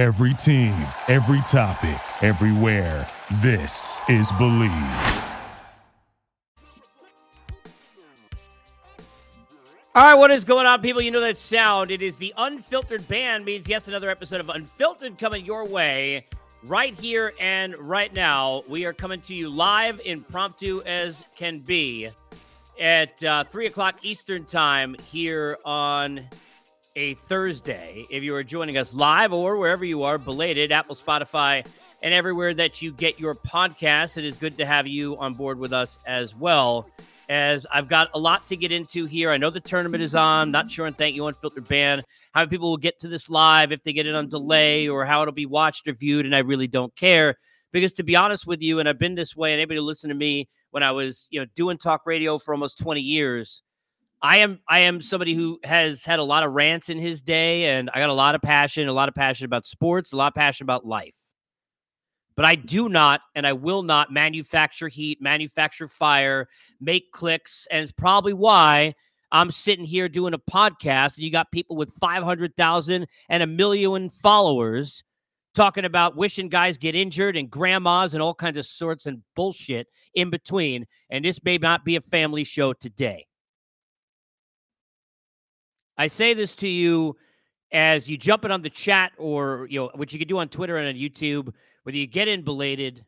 Every team, every topic, everywhere. This is Believe. All right, what is going on, people? You know that sound. It is the Unfiltered Band. Means, yes, another episode of Unfiltered coming your way right here and right now. We are coming to you live, impromptu as can be, at 3 o'clock Eastern time here on a Thursday. If you are joining us live or wherever you are, belated, Apple, Spotify, and everywhere that you get your podcasts, it is good to have you on board with us as well. As I've got a lot to get into here. I know the tournament is on. Not sure, and thank you, Unfiltered Band. How people will get to this live, if they get it on delay, or how it'll be watched or viewed, and I really don't care. Because to be honest with you, and I've been this way, and anybody who listened to me when I was, doing talk radio for almost 20 years, I am somebody who has had a lot of rants in his day, and I got a lot of passion about sports, a lot of passion about life. But I do not, and I will not, manufacture heat, manufacture fire, make clicks, and it's probably why I'm sitting here doing a podcast, and you got people with 500,000 and 1 million followers talking about wishing guys get injured and grandmas and all kinds of sorts and bullshit in between, and this may not be a family show today. I say this to you as you jump in on the chat or, what you could do on Twitter and on YouTube, whether you get in belated.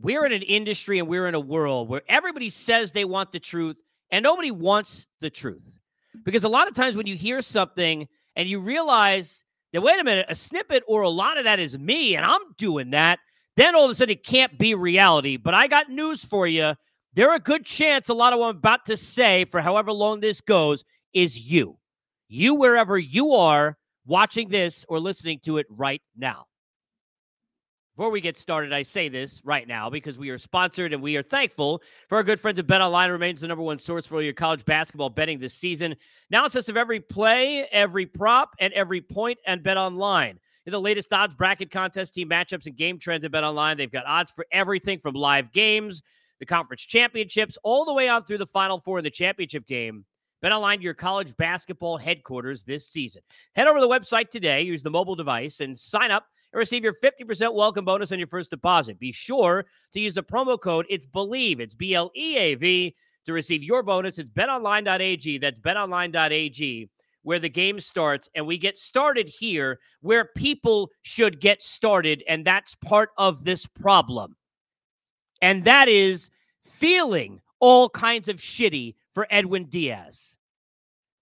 We're in an industry and we're in a world where everybody says they want the truth and nobody wants the truth. Because a lot of times when you hear something and you realize that, wait a minute, a snippet or a lot of that is me and I'm doing that, then all of a sudden it can't be reality. But I got news for you. There are a good chance a lot of what I'm about to say for however long this goes is you. You, wherever you are watching this or listening to it right now. Before we get started, I say this right now because we are sponsored and we are thankful for our good friends at BetOnline. Remains the number one source for all your college basketball betting this season. Analysis of every play, every prop, and every point, and BetOnline. In the latest odds, bracket contests, team matchups, and game trends at BetOnline, they've got odds for everything from live games, the conference championships, all the way on through the Final Four in the championship game. BetOnline, your college basketball headquarters this season. Head over to the website today, use the mobile device, and sign up and receive your 50% welcome bonus on your first deposit. Be sure to use the promo code, it's BELIEVE, it's BLEAV, to receive your bonus. It's betonline.ag, that's betonline.ag, where the game starts, and we get started here where people should get started, and that's part of this problem. And that is feeling all kinds of shitty for Edwin Diaz.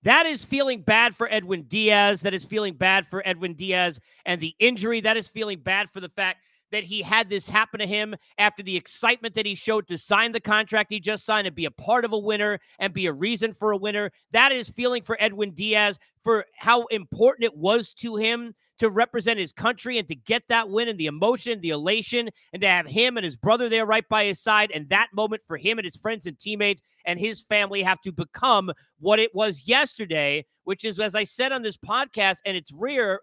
That is feeling bad for Edwin Diaz. That is feeling bad for Edwin Diaz and the injury. That is feeling bad for the fact that he had this happen to him after the excitement that he showed to sign the contract he just signed and be a part of a winner and be a reason for a winner. That is feeling for Edwin Diaz for how important it was to him to represent his country and to get that win and the emotion, the elation, and to have him and his brother there right by his side, and that moment for him and his friends and teammates and his family have to become what it was yesterday, which is, as I said on this podcast, and it's rare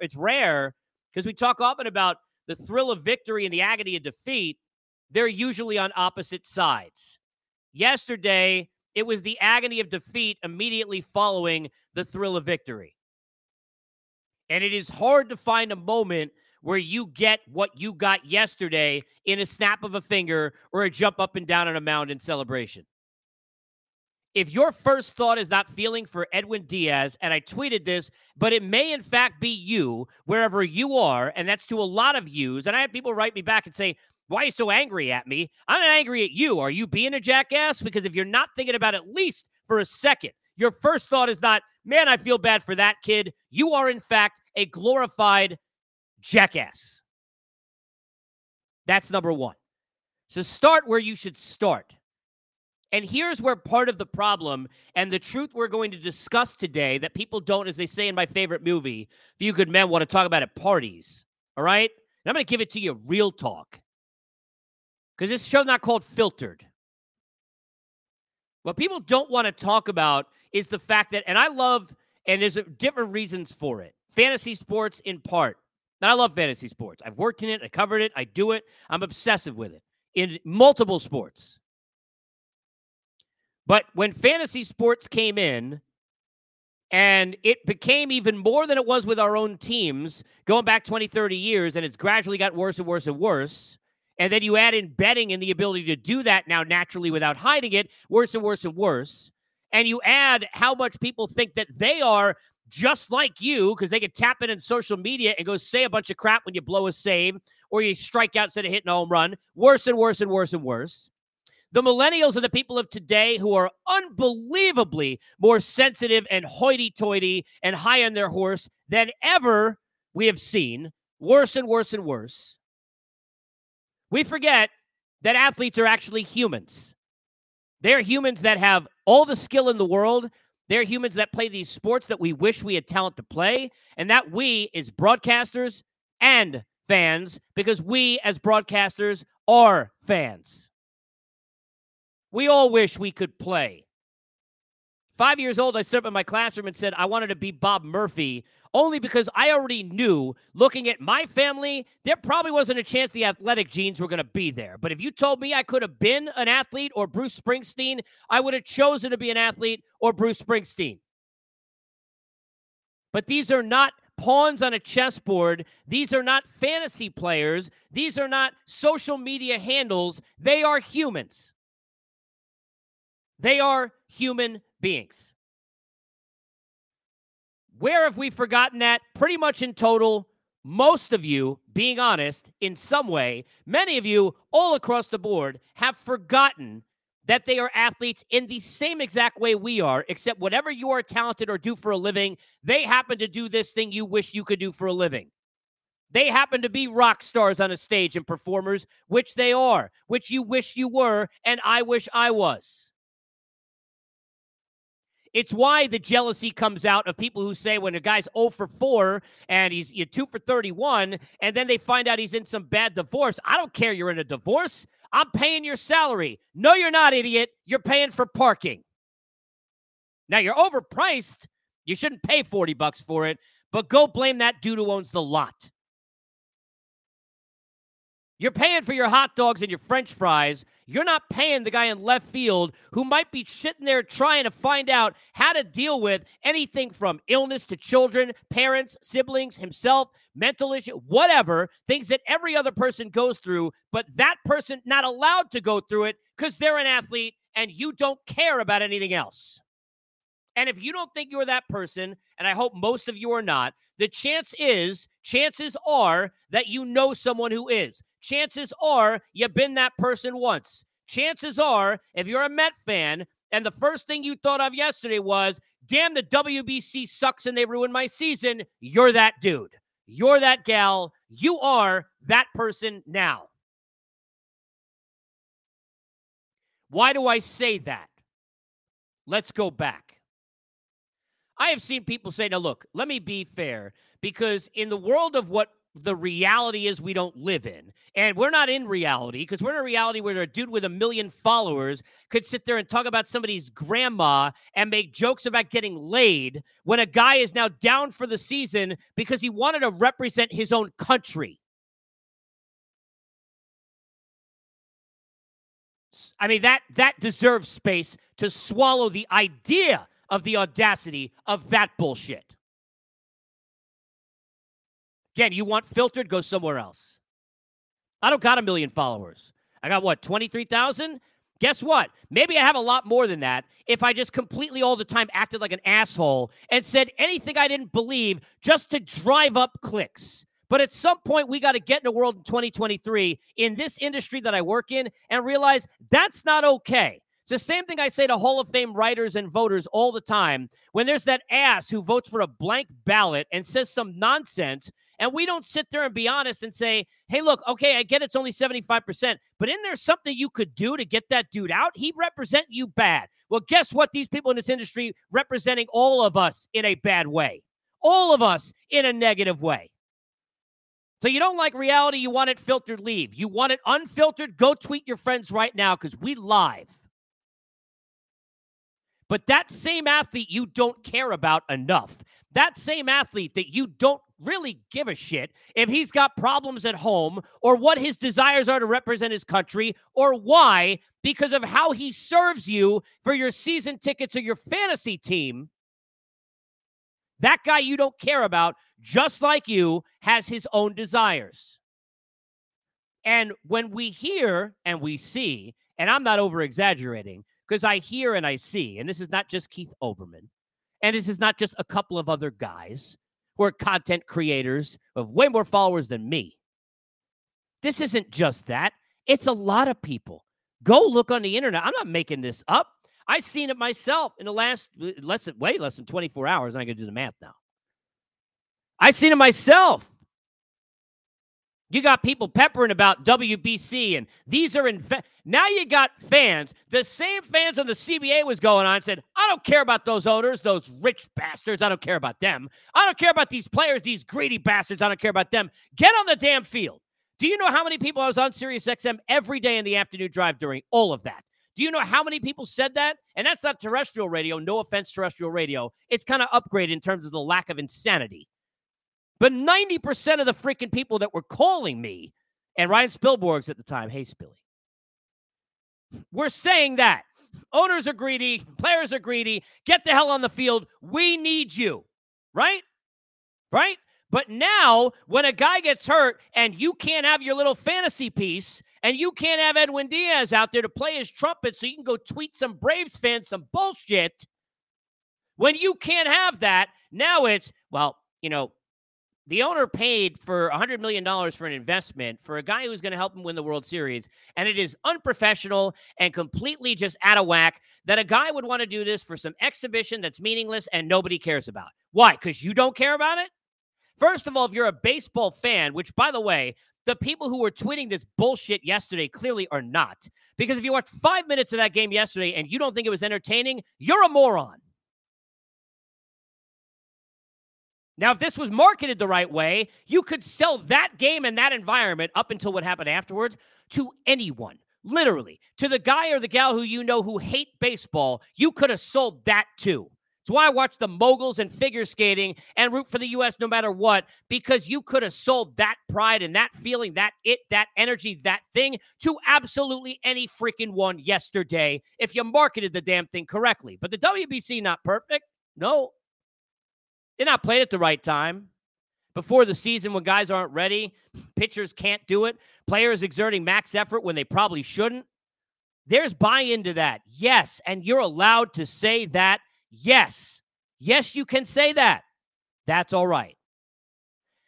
because we talk often about the thrill of victory and the agony of defeat. They're usually on opposite sides. Yesterday, it was the agony of defeat immediately following the thrill of victory. And it is hard to find a moment where you get what you got yesterday in a snap of a finger or a jump up and down on a mound in celebration. If your first thought is not feeling for Edwin Diaz, and I tweeted this, but it may in fact be you wherever you are, and that's to a lot of yous. And I had people write me back and say, why are you so angry at me? I'm not angry at you. Are you being a jackass? Because if you're not thinking about at least for a second, your first thought is not, man, I feel bad for that kid. You are, in fact, a glorified jackass. That's number one. So start where you should start. And here's where part of the problem and the truth we're going to discuss today that people don't, as they say in my favorite movie, Few Good Men, want to talk about at parties. All right? And I'm going to give it to you real talk. Because this show's not called Filtered. What people don't want to talk about is the fact that, and I love, and there's different reasons for it, fantasy sports in part. And I love fantasy sports. I've worked in it. I covered it. I do it. I'm obsessive with it in multiple sports. But when fantasy sports came in, And it became even more than it was with our own teams going back 20, 30 years, and it's gradually got worse and worse and worse. And then you add in betting and the ability to do that now naturally without hiding it, worse and worse and worse. And you add how much people think that they are just like you because they could tap in on social media and go say a bunch of crap when you blow a save or you strike out instead of hitting a home run. Worse and worse and worse and worse. The millennials are the people of today who are unbelievably more sensitive and hoity-toity and high on their horse than ever we have seen. Worse and worse and worse. We forget that athletes are actually humans. They're humans that have all the skill in the world. They're humans that play these sports that we wish we had talent to play, and that we as broadcasters and fans, because we as broadcasters are fans. We all wish we could play. 5 years old, I stood up in my classroom and said I wanted to be Bob Murphy only because I already knew, looking at my family, there probably wasn't a chance the athletic genes were going to be there. But if you told me I could have been an athlete or Bruce Springsteen, I would have chosen to be an athlete or Bruce Springsteen. But these are not pawns on a chessboard. These are not fantasy players. These are not social media handles. They are humans. They are human beings. Where have we forgotten that? Pretty much in total, most of you, being honest, in some way, many of you all across the board have forgotten that they are athletes in the same exact way we are, except whatever you are talented or do for a living, they happen to do this thing you wish you could do for a living. They happen to be rock stars on a stage and performers, which they are, which you wish you were, and I wish I was. It's why the jealousy comes out of people who say when a guy's 0 for 4 and he's 2 for 31 and then they find out he's in some bad divorce. I don't care you're in a divorce. I'm paying your salary. No, you're not, idiot. You're paying for parking. Now, you're overpriced. You shouldn't pay $40 for it, but go blame that dude who owns the lot. You're paying for your hot dogs and your French fries. You're not paying the guy in left field who might be sitting there trying to find out how to deal with anything from illness to children, parents, siblings, himself, mental issue, whatever, things that every other person goes through, but that person not allowed to go through it because they're an athlete and you don't care about anything else. And if you don't think you're that person, and I hope most of you are not, the chances are that you know someone who is. Chances are you've been that person once. Chances are, if you're a Met fan, and the first thing you thought of yesterday was, damn, the WBC sucks and they ruined my season, you're that dude. You're that gal. You are that person now. Why do I say that? Let's go back. I have seen people say, now look, let me be fair, because in the world of what the reality is we don't live in, and we're not in reality, because we're in a reality where a dude with 1 million followers could sit there and talk about somebody's grandma and make jokes about getting laid when a guy is now down for the season because he wanted to represent his own country. I mean, that deserves space to swallow the idea of the audacity of that bullshit. Again, you want filtered, go somewhere else. I don't got 1 million followers. I got, 23,000? Guess what? Maybe I have a lot more than that if I just completely all the time acted like an asshole and said anything I didn't believe just to drive up clicks. But at some point, we got to get in a world in 2023 in this industry that I work in and realize that's not okay. It's the same thing I say to Hall of Fame writers and voters all the time when there's that ass who votes for a blank ballot and says some nonsense, and we don't sit there and be honest and say, hey, look, okay, I get it's only 75%, but isn't there something you could do to get that dude out? He represent you bad. Well, guess what? These people in this industry representing all of us in a bad way, all of us in a negative way. So you don't like reality. You want it filtered, leave. You want it unfiltered, go tweet your friends right now because we live. But that same athlete you don't care about enough, that same athlete that you don't really give a shit if he's got problems at home or what his desires are to represent his country or why, because of how he serves you for your season tickets or your fantasy team, That guy you don't care about, just like you, has his own desires. And when we hear and we see, and I'm not over-exaggerating, because I hear and I see, and this is not just Keith Oberman, and this is not just a couple of other guys who are content creators with way more followers than me. This isn't just that. It's a lot of people. Go look on the internet. I'm not making this up. I've seen it myself in the last way less than 24 hours. I'm not going to do the math now. I've seen it myself. You got people peppering about WBC, and these are now you got fans. The same fans on the CBA was going on and said, I don't care about those owners, those rich bastards. I don't care about them. I don't care about these players, these greedy bastards. I don't care about them. Get on the damn field. Do you know how many people I was on SiriusXM every day in the afternoon drive during all of that? Do you know how many people said that? And that's not terrestrial radio. No offense, terrestrial radio. It's kind of upgraded in terms of the lack of insanity. But 90% of the freaking people that were calling me, and Ryan Spilborgs at the time, hey, Spilly, were saying that. Owners are greedy. Players are greedy. Get the hell on the field. We need you. Right? Right? But now, when a guy gets hurt and you can't have your little fantasy piece and you can't have Edwin Diaz out there to play his trumpet so you can go tweet some Braves fans some bullshit, when you can't have that, now it's, well, you know, the owner paid for $100 million for an investment for a guy who's going to help him win the World Series, and it is unprofessional and completely just out of whack that a guy would want to do this for some exhibition that's meaningless and nobody cares about. Why? Because you don't care about it? First of all, if you're a baseball fan, which, by the way, the people who were tweeting this bullshit yesterday clearly are not. Because if you watched 5 minutes of that game yesterday and you don't think it was entertaining, you're a moron. Now, if this was marketed the right way, you could sell that game and that environment up until what happened afterwards to anyone, literally. To the guy or the gal who you know who hate baseball, you could have sold that too. It's why I watch the moguls and figure skating and root for the U.S. no matter what, because you could have sold that pride and that feeling, that it, that energy, that thing to absolutely any freaking one yesterday if you marketed the damn thing correctly. But the WBC, not perfect. No. They're not played at the right time. Before the season, when guys aren't ready, pitchers can't do it, players exerting max effort when they probably shouldn't. There's buy-in to that. Yes, and you're allowed to say that. Yes. Yes, you can say that. That's all right.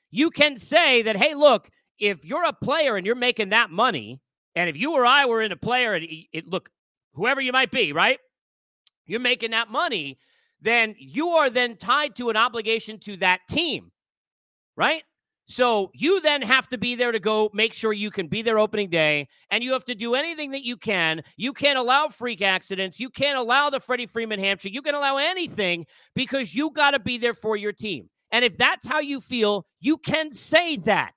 You can say that, hey, look, if you're a player and you're making that money, and if you or I were in a player, and look, whoever you might be, right? You're making that money, then you are then tied to an obligation to that team, right? So you then have to be there to go make sure you can be there opening day, and you have to do anything that you can. You can't allow freak accidents. You can't allow the Freddie Freeman hamstring. You can allow anything because you got to be there for your team. And if that's how you feel, you can say that.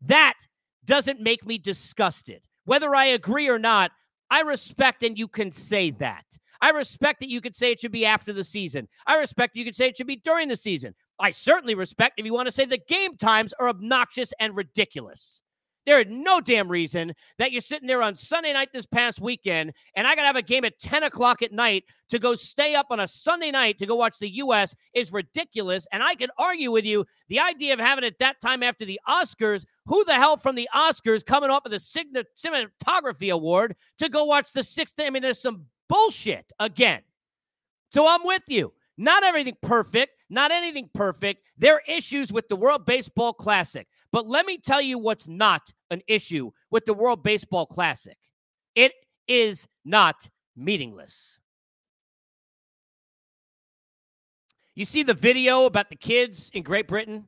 That doesn't make me disgusted. Whether I agree or not, I respect and you can say that. I respect that you could say it should be after the season. I respect you could say it should be during the season. I certainly respect if you want to say the game times are obnoxious and ridiculous. There is no damn reason that you're sitting there on Sunday night this past weekend and I got to have a game at 10 o'clock at night to go stay up on a Sunday night to go watch the U.S. is ridiculous. And I can argue with you the idea of having it that time after the Oscars. Who the hell from the Oscars coming off of the cinematography award to go watch the sixth? I mean, there's some bullshit again. So I'm with you. Not everything perfect, not anything perfect. There are issues with the World Baseball Classic. But let me tell you what's not an issue with the World Baseball Classic. It is not meaningless. You see the video about the kids in Great Britain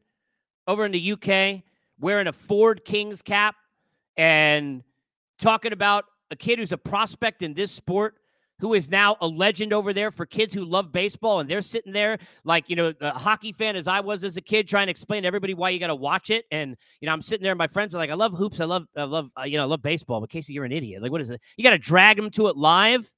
over in the UK wearing a Ford Kings cap and talking about a kid who's a prospect in this sport who is now a legend over there for kids who love baseball, and they're sitting there like, you know, a hockey fan as I was as a kid trying to explain to everybody why you got to watch it. And, you know, I'm sitting there and my friends are like, I love hoops. I love baseball. But Casey, you're an idiot. Like, what is it? You got to drag them to it live.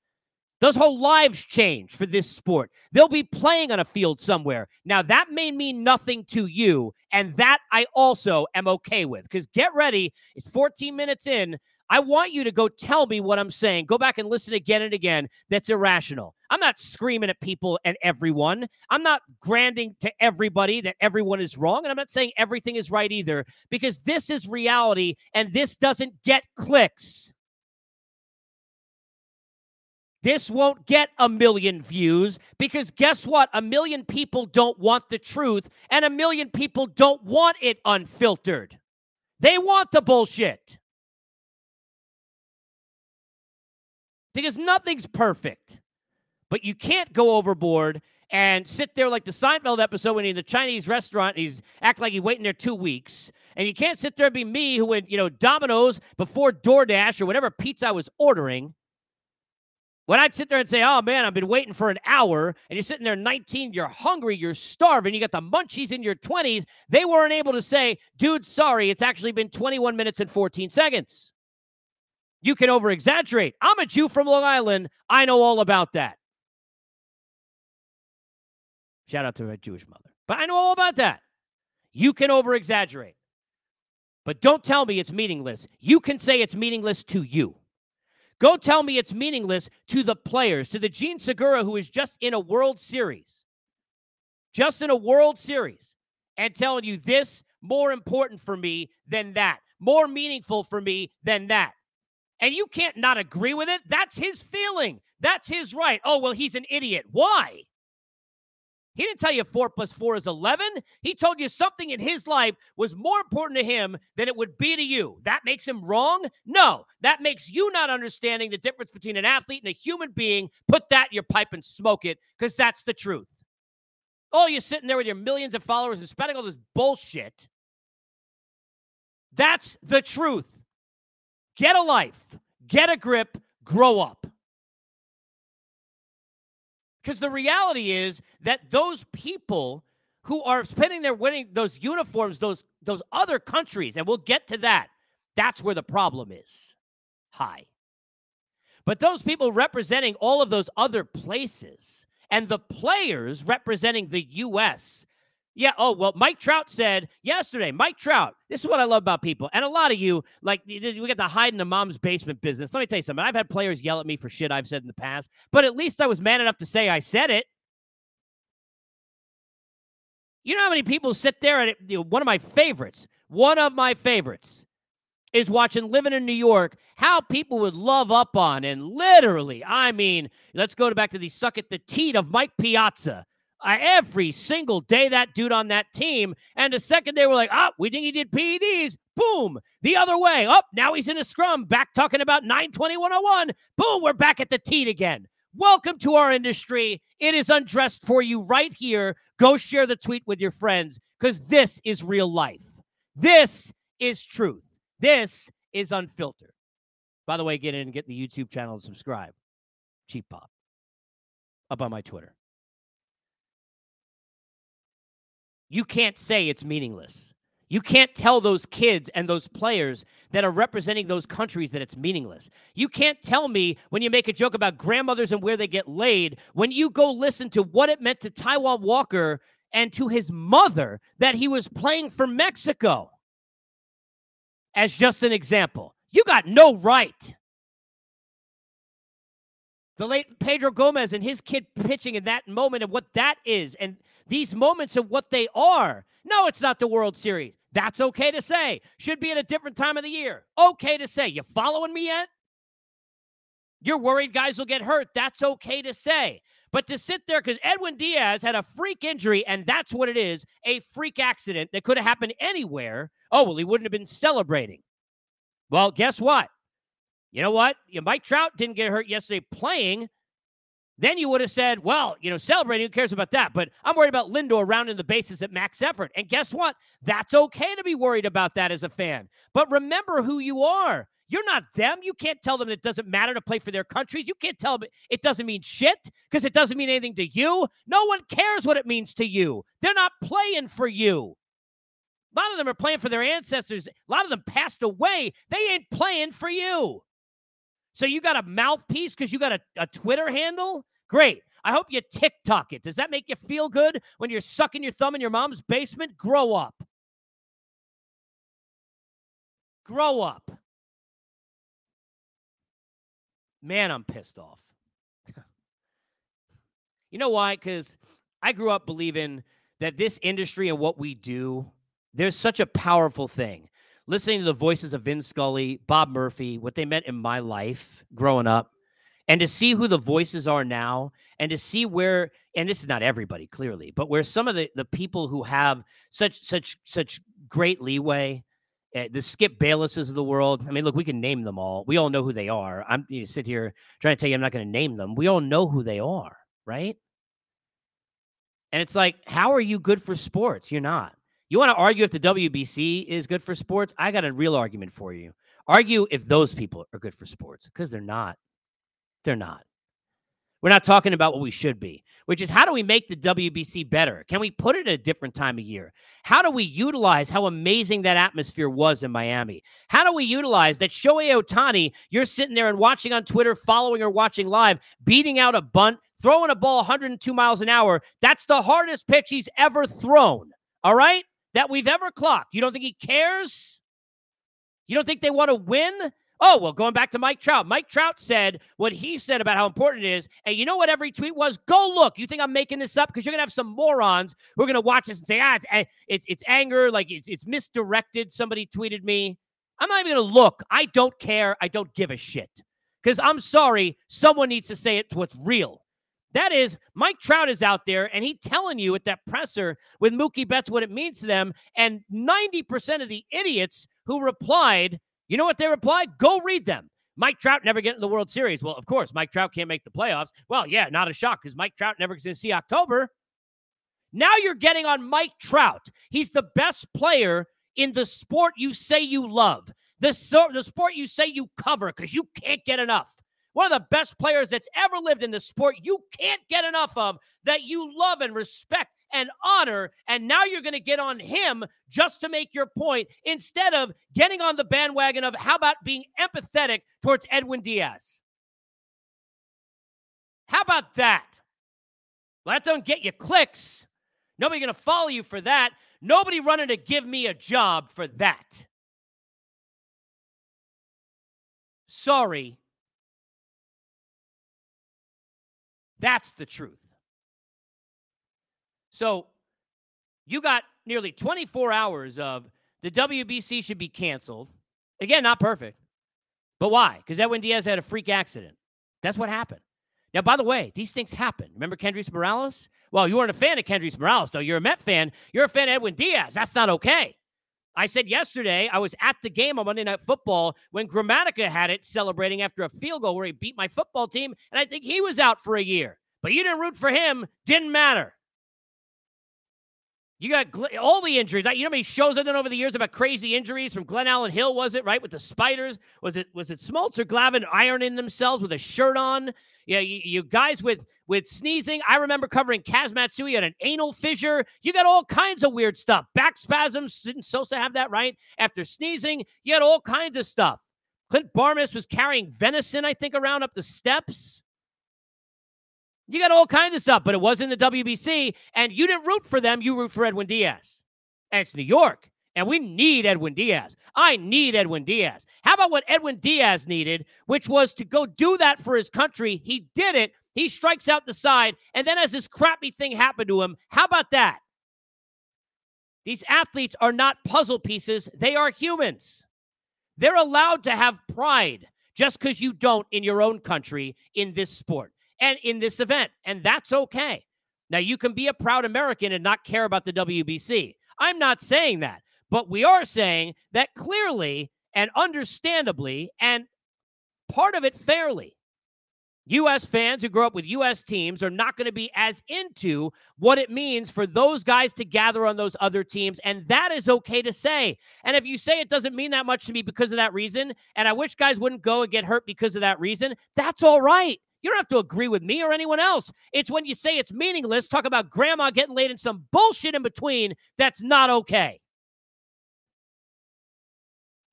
Those whole lives change for this sport. They'll be playing on a field somewhere. Now, that may mean nothing to you, and that I also am okay with. Because get ready, it's 14 minutes in. I want you to go tell me what I'm saying. Go back and listen again and again. That's irrational. I'm not screaming at people and everyone. I'm not granting to everybody that everyone is wrong. And I'm not saying everything is right either, because this is reality and this doesn't get clicks. This won't get 1 million views because guess what? 1 million people don't want the truth and 1 million people don't want it unfiltered. They want the bullshit. Because nothing's perfect. But you can't go overboard and sit there like the Seinfeld episode when he's in the Chinese restaurant and he's acting like he's waiting there 2 weeks. And you can't sit there and be me who went, Domino's before DoorDash or whatever pizza I was ordering. When I'd sit there and say, oh, man, I've been waiting for an hour, and you're sitting there 19, you're hungry, you're starving, you got the munchies in your 20s, they weren't able to say, dude, sorry, it's actually been 21 minutes and 14 seconds. You can over-exaggerate. I'm a Jew from Long Island. I know all about that. Shout out to my Jewish mother. But I know all about that. You can over-exaggerate. But don't tell me it's meaningless. You can say it's meaningless to you. Go tell me it's meaningless to the players, to the Jean Segura who is just in a World Series. Just in a World Series. And telling you this more important for me than that. More meaningful for me than that. And you can't not agree with it. That's his feeling. That's his right. Oh, well, he's an idiot. Why? He didn't tell you 4 + 4 is 11. He told you something in his life was more important to him than it would be to you. That makes him wrong? No. That makes you not understanding the difference between an athlete and a human being. Put that in your pipe and smoke it, because that's the truth. Oh, you're sitting there with your millions of followers and spending all this bullshit. That's the truth. Get a life, get a grip, grow up. Because the reality is that those people who are spending their winning those uniforms, those other countries, and we'll get to that, that's where the problem is. Hi. But those people representing all of those other places and the players representing the U.S., yeah, oh, well, Mike Trout said yesterday, Mike Trout, this is what I love about people. And a lot of you, like, we got the hide in the mom's basement business. Let me tell you something. I've had players yell at me for shit I've said in the past, but at least I was man enough to say I said it. You know how many people sit there and one of my favorites is watching Living in New York, how people would love up on and literally, I mean, let's go back to the suck at the teat of Mike Piazza. Every single day that dude on that team, and the second day we're like, oh, we think he did PEDs, boom, the other way, oh, now he's in a scrum, back talking about 92101, boom, we're back at the teat again. Welcome to our industry. It is undressed for you right here. Go share the tweet with your friends, because this is real life. This is truth. This is unfiltered. By the way, get in and get the YouTube channel and subscribe. Cheap Pop. Up on my Twitter. You can't say it's meaningless. You can't tell those kids and those players that are representing those countries that it's meaningless. You can't tell me when you make a joke about grandmothers and where they get laid, when you go listen to what it meant to Taiwan Walker and to his mother that he was playing for Mexico. As just an example, you got no right. The late Pedro Gomez and his kid pitching in that moment and what that is and these moments of what they are. No, it's not the World Series. That's okay to say. Should be at a different time of the year. Okay to say. You following me yet? You're worried guys will get hurt. That's okay to say. But to sit there, because Edwin Diaz had a freak injury, and that's what it is, a freak accident that could have happened anywhere. Oh, well, he wouldn't have been celebrating. Well, guess what? You know what? Mike Trout didn't get hurt yesterday playing. Then you would have said, well, celebrating, who cares about that? But I'm worried about Lindor rounding the bases at max effort. And guess what? That's okay to be worried about that as a fan. But remember who you are. You're not them. You can't tell them it doesn't matter to play for their countries. You can't tell them it doesn't mean shit because it doesn't mean anything to you. No one cares what it means to you. They're not playing for you. A lot of them are playing for their ancestors. A lot of them passed away. They ain't playing for you. So you got a mouthpiece because you got a Twitter handle? Great. I hope you TikTok it. Does that make you feel good when you're sucking your thumb in your mom's basement? Grow up. Grow up. Man, I'm pissed off. You know why? Because I grew up believing that this industry and what we do, there's such a powerful thing. Listening to the voices of Vin Scully, Bob Murphy, what they meant in my life growing up, and to see who the voices are now, and to see where, and this is not everybody, clearly, but where some of the people who have such great leeway, the Skip Baylesses of the world. I mean, look, we can name them all. We all know who they are. I'm you sit here trying to tell you I'm not going to name them. We all know who they are, right? And it's like, how are you good for sports? You're not. You want to argue if the WBC is good for sports? I got a real argument for you. Argue if those people are good for sports, because they're not. They're not. We're not talking about what we should be, which is how do we make the WBC better? Can we put it at a different time of year? How do we utilize how amazing that atmosphere was in Miami? How do we utilize that Shohei Ohtani, you're sitting there and watching on Twitter, following or watching live, beating out a bunt, throwing a ball 102 miles an hour. That's the hardest pitch he's ever thrown, all right, that we've ever clocked. You don't think he cares? You don't think they want to win? Oh, well, going back to Mike Trout. Mike Trout said what he said about how important it is. And you know what every tweet was? Go look. You think I'm making this up? Because you're going to have some morons who are going to watch this and say, it's anger. Like, it's misdirected. Somebody tweeted me. I'm not even going to look. I don't care. I don't give a shit. Because I'm sorry. Someone needs to say it to what's real. That is, Mike Trout is out there, and he's telling you at that presser with Mookie Betts what it means to them. And 90% of the idiots who replied, you know what they replied? Go read them. Mike Trout never get in the World Series. Well, of course, Mike Trout can't make the playoffs. Well, yeah, not a shock because Mike Trout never gets to see October. Now you're getting on Mike Trout. He's the best player in the sport you say you love, the sport you say you cover because you can't get enough. One of the best players that's ever lived in the sport you can't get enough of, that you love and respect and honor, and now you're going to get on him just to make your point instead of getting on the bandwagon of how about being empathetic towards Edwin Diaz? How about that? Well, that don't get you clicks. Nobody's going to follow you for that. Nobody running to give me a job for that. Sorry. That's the truth. So you got nearly 24 hours of the WBC should be canceled. Again, not perfect. But why? Because Edwin Diaz had a freak accident. That's what happened. Now, by the way, these things happen. Remember Kendrys Morales? Well, you weren't a fan of Kendrys Morales, though. You're a Met fan. You're a fan of Edwin Diaz. That's not okay. I said yesterday, I was at the game on Monday Night Football when Gramatica had it celebrating after a field goal where he beat my football team, and I think he was out for a year. But you didn't root for him. Didn't matter. You got all the injuries. You know how many shows I've done over the years about crazy injuries from Glenn Allen Hill, was it, right, with the spiders? Was it Smoltz or Glavin ironing themselves with a shirt on? Yeah, you guys with sneezing. I remember covering Kaz Matsui on an anal fissure. You got all kinds of weird stuff. Back spasms. Didn't Sosa have that, right? After sneezing, you had all kinds of stuff. Clint Barmes was carrying venison, I think, around up the steps. You got all kinds of stuff, but it wasn't the WBC, and you didn't root for them. You root for Edwin Diaz, and it's New York, and we need Edwin Diaz. I need Edwin Diaz. How about what Edwin Diaz needed, which was to go do that for his country? He did it. He strikes out the side, and then as this crappy thing happened to him, how about that? These athletes are not puzzle pieces. They are humans. They're allowed to have pride just because you don't in your own country in this sport. And in this event, and that's okay. Now, you can be a proud American and not care about the WBC. I'm not saying that, but we are saying that clearly and understandably, and part of it fairly, U.S. fans who grow up with U.S. teams are not going to be as into what it means for those guys to gather on those other teams, and that is okay to say. And if you say it doesn't mean that much to me because of that reason, and I wish guys wouldn't go and get hurt because of that reason, that's all right. You don't have to agree with me or anyone else. It's when you say it's meaningless, talk about grandma getting laid and some bullshit in between, that's not okay.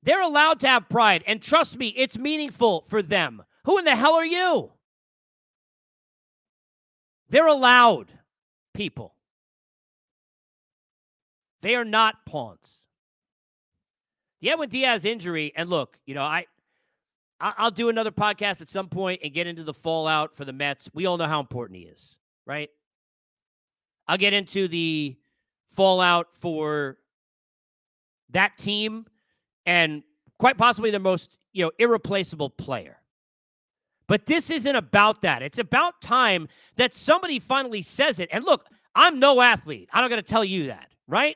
They're allowed to have pride, and trust me, it's meaningful for them. Who in the hell are you? They're allowed, people. They are not pawns. The Edwin Diaz injury, and look, you know, I'll do another podcast at some point and get into the fallout for the Mets. We all know how important he is, right? I'll get into the fallout for that team and quite possibly the most, you know, irreplaceable player. But this isn't about that. It's about time that somebody finally says it. And look, I'm no athlete. I'm not going to tell you that, right?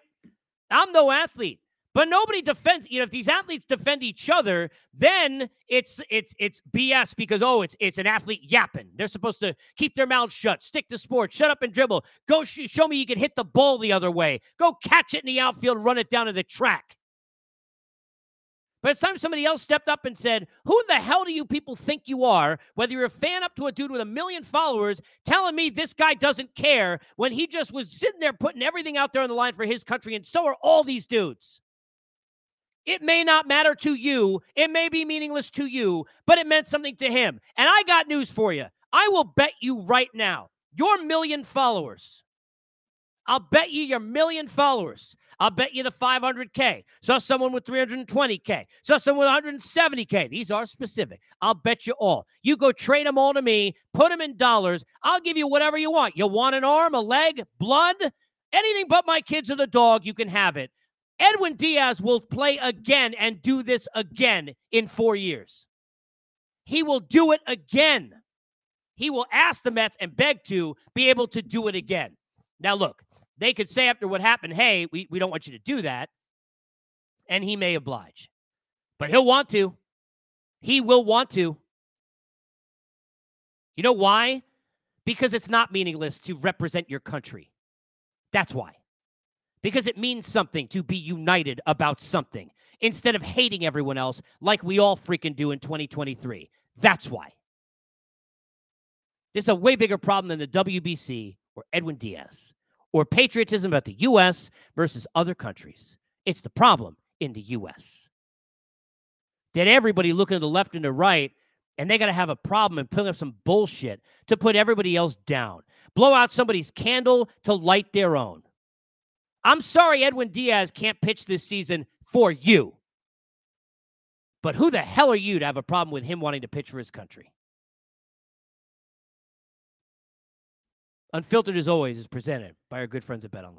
I'm no athlete. But nobody defends, you know, if these athletes defend each other, then it's BS because, oh, it's an athlete yapping. They're supposed to keep their mouths shut, stick to sports, shut up and dribble. Go show me you can hit the ball the other way. Go catch it in the outfield, run it down to the track. But it's time somebody else stepped up and said, who in the hell do you people think you are, whether you're a fan up to a dude with 1 million followers telling me this guy doesn't care when he just was sitting there putting everything out there on the line for his country, and so are all these dudes. It may not matter to you. It may be meaningless to you, but it meant something to him. And I got news for you. I will bet you right now, your 1 million followers, I'll bet you your 1 million followers. I'll bet you the 500K. Saw someone with 320K. Saw someone with 170K. These are specific. I'll bet you all. You go trade them all to me. Put them in dollars. I'll give you whatever you want. You want an arm, a leg, blood, anything but my kids or the dog, you can have it. Edwin Diaz will play again and do this again in 4 years. He will do it again. He will ask the Mets and beg to be able to do it again. Now, look. They could say after what happened, hey, we don't want you to do that. And he may oblige. But he'll want to. He will want to. You know why? Because it's not meaningless to represent your country. That's why. Because it means something to be united about something instead of hating everyone else like we all freaking do in 2023. That's why. This is a way bigger problem than the WBC or Edwin Diaz. Or patriotism about the U.S. versus other countries. It's the problem in the U.S. That everybody looking to the left and the right, and they got to have a problem and put up some bullshit to put everybody else down. Blow out somebody's candle to light their own. I'm sorry Edwin Diaz can't pitch this season for you. But who the hell are you to have a problem with him wanting to pitch for his country? Unfiltered, as always, is presented by our good friends at BetOnline.